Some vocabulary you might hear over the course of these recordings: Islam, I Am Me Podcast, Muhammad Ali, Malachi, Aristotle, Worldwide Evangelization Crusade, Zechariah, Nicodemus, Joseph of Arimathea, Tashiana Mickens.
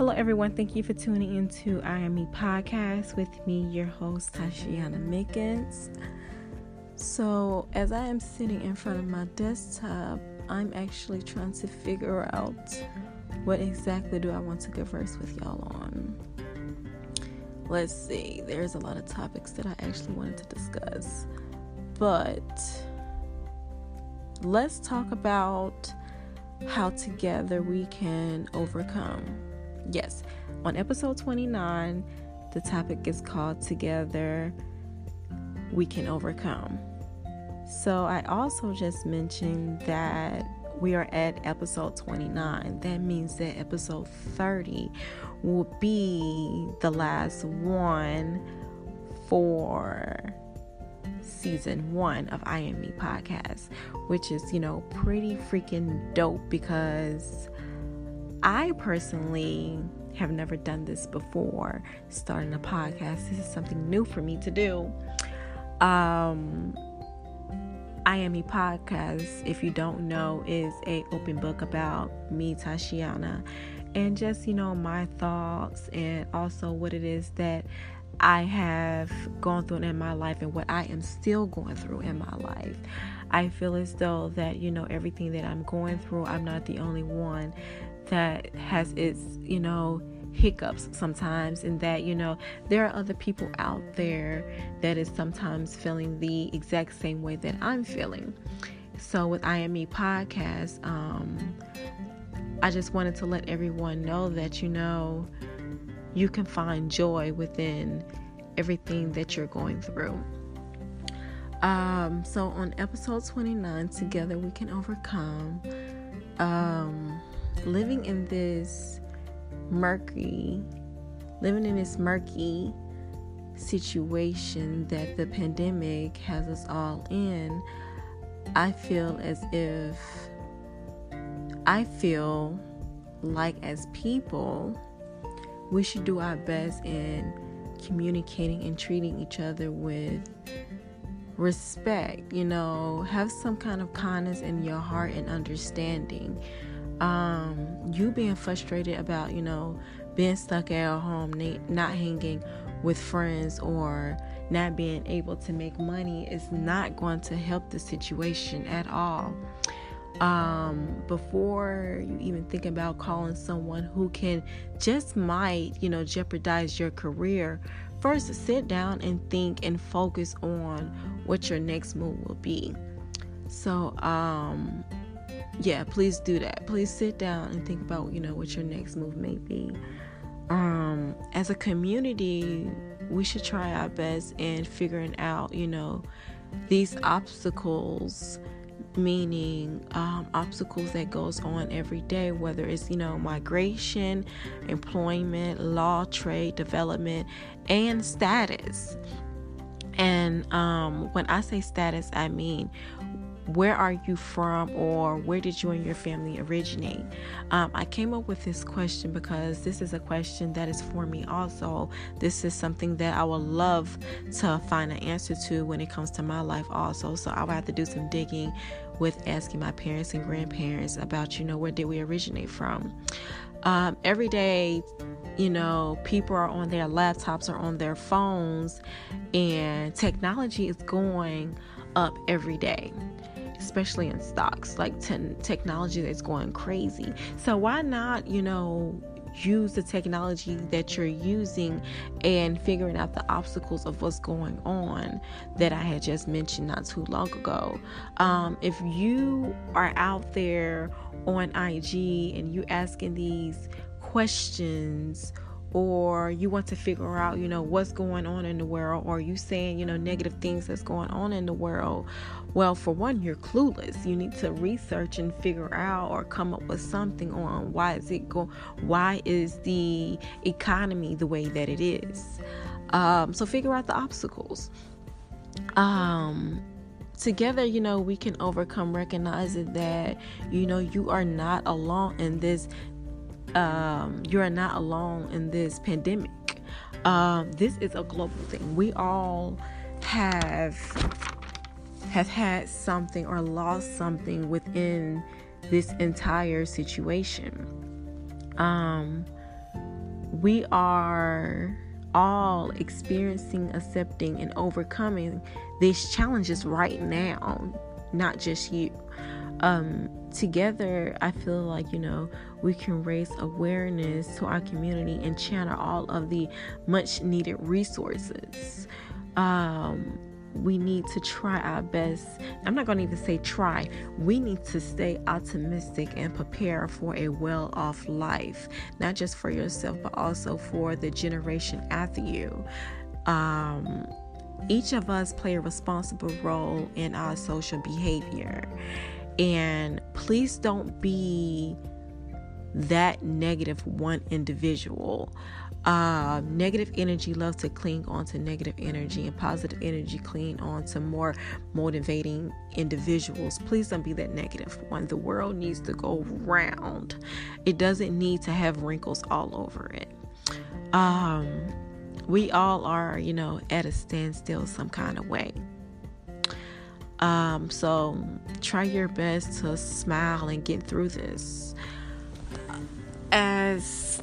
Hello everyone, thank you for tuning in to I Am Me Podcast with me, your host Tashiana Mickens. So as I am sitting in front of my desktop, I'm actually trying to figure out what exactly do I want to converse with y'all on. Let's see, there's a lot of topics that I actually wanted to discuss, but let's talk about how together we can overcome. Yes, on episode 29, the topic is called Together We Can Overcome. So I also just mentioned that we are at episode 29. That means that episode 30 will be the last one for season 1 of I Am Me Podcast, which is, pretty freaking dope because I personally have never done this before, starting a podcast. This is something new for me to do. I Am Me Podcast, if you don't know, is an open book about me, Tashiana, and just, my thoughts and also what it is that I have gone through in my life and what I am still going through in my life. I feel as though that, everything that I'm going through, I'm not the only one that has its, hiccups sometimes, and that, there are other people out there that is sometimes feeling the exact same way that I'm feeling. So with I Am Me Podcast, I just wanted to let everyone know that, you can find joy within everything that you're going through. So on episode 29, Together We Can Overcome, living in this murky situation that the pandemic has us all in, I feel like as people, we should do our best in communicating and treating each other with respect, have some kind of kindness in your heart and understanding. You being frustrated about, being stuck at home, not hanging with friends, or not being able to make money is not going to help the situation at all. Before you even think about calling someone who can just might, jeopardize your career, first sit down and think and focus on what your next move will be. So, yeah, please do that. Please sit down and think about, what your next move may be. As a community, we should try our best in figuring out, these obstacles, meaning obstacles that goes on every day, whether it's, migration, employment, law, trade, development, and status. And when I say status, I mean, where are you from, or where did you and your family originate? I came up with this question because this is a question that is for me also. This is something that I would love to find an answer to when it comes to my life also. So I would have to do some digging with asking my parents and grandparents about, where did we originate from? Every day, people are on their laptops or on their phones, and technology is going up every day, especially in stocks. Like technology that's going crazy. So why not, use the technology that you're using and figuring out the obstacles of what's going on that I had just mentioned not too long ago. If you are out there on IG and you asking these questions, or you want to figure out, what's going on in the world, or you saying, negative things that's going on in the world, well, for one, you're clueless. You need to research and figure out or come up with something on why is the economy the way that it is? So figure out the obstacles. Together, we can overcome, recognizing that, you are not alone in this. You are not alone in this pandemic. This is a global thing. We all have had something or lost something within this entire situation. we are all experiencing, accepting, and overcoming these challenges right now, not just you. Together, I feel like, we can raise awareness to our community and channel all of the much needed resources. We need to try our best. I'm not going to even say try. We need to stay optimistic and prepare for a well-off life, not just for yourself, but also for the generation after you. Each of us play a responsible role in our social behavior. And please don't be that negative one individual. Negative energy loves to cling on to negative energy, and positive energy cling on to more motivating individuals. Please don't be that negative one. The world needs to go round. It doesn't need to have wrinkles all over it. We all are, at a standstill some kind of way. So try your best to smile and get through this. As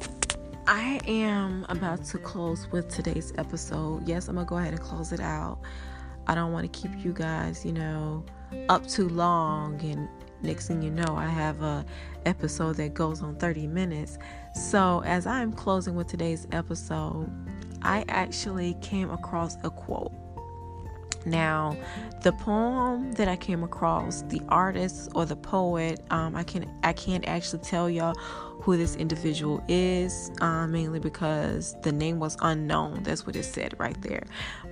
I am about to close with today's episode, yes, I'm going to go ahead and close it out. I don't want to keep you guys, up too long. And next thing you know, I have a episode that goes on 30 minutes. So as I'm closing with today's episode, I actually came across a quote. Now, the poem that I came across, the artist or the poet, I can't actually tell y'all who this individual is, mainly because the name was unknown. That's what it said right there.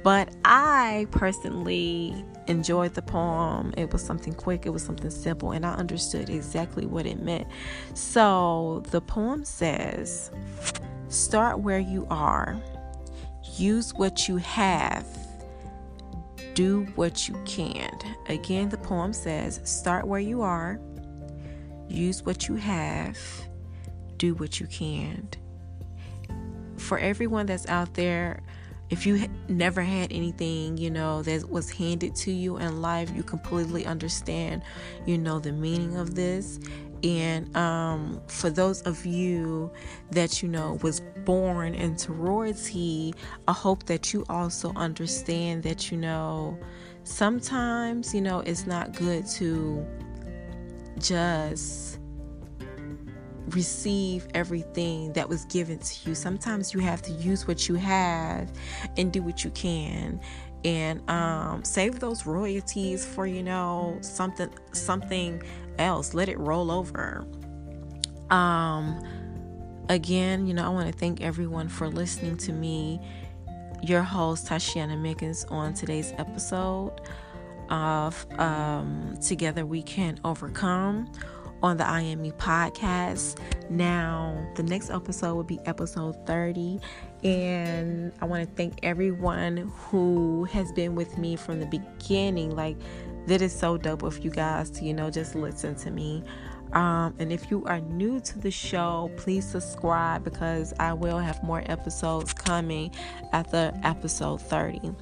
But I personally enjoyed the poem. It was something quick. It was something simple, and I understood exactly what it meant. So the poem says, "Start where you are. Use what you have. Do what you can." Again, the poem says, start where you are, use what you have, do what you can. For everyone that's out there, if you never had anything, that was handed to you in life, you completely understand, the meaning of this. And for those of you that, was born in sorority, I hope that you also understand that, sometimes, it's not good to just receive everything that was given to you. Sometimes you have to use what you have and do what you can. And save those royalties for, something else. Let it roll over. Again, I want to thank everyone for listening to me, your host, Tashiana Mickens, on today's episode of Together We Can Overcome on the I Am Me podcast. Now, the next episode will be episode 30. And I want to thank everyone who has been with me from the beginning. Like, that is so dope of you guys to, just listen to me. And if you are new to the show, please subscribe, because I will have more episodes coming after episode 30.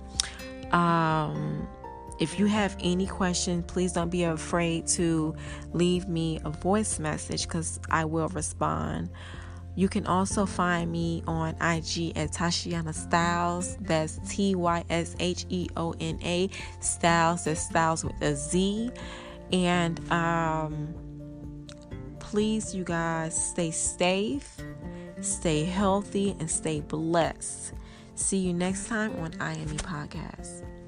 If you have any questions, please don't be afraid to leave me a voice message, because I will respond. You can also find me on IG at Tashiana Styles. That's TYSHEONA Styles. That's Styles with a Z. And please, you guys, stay safe, stay healthy, and stay blessed. See you next time on I Am Me Podcast.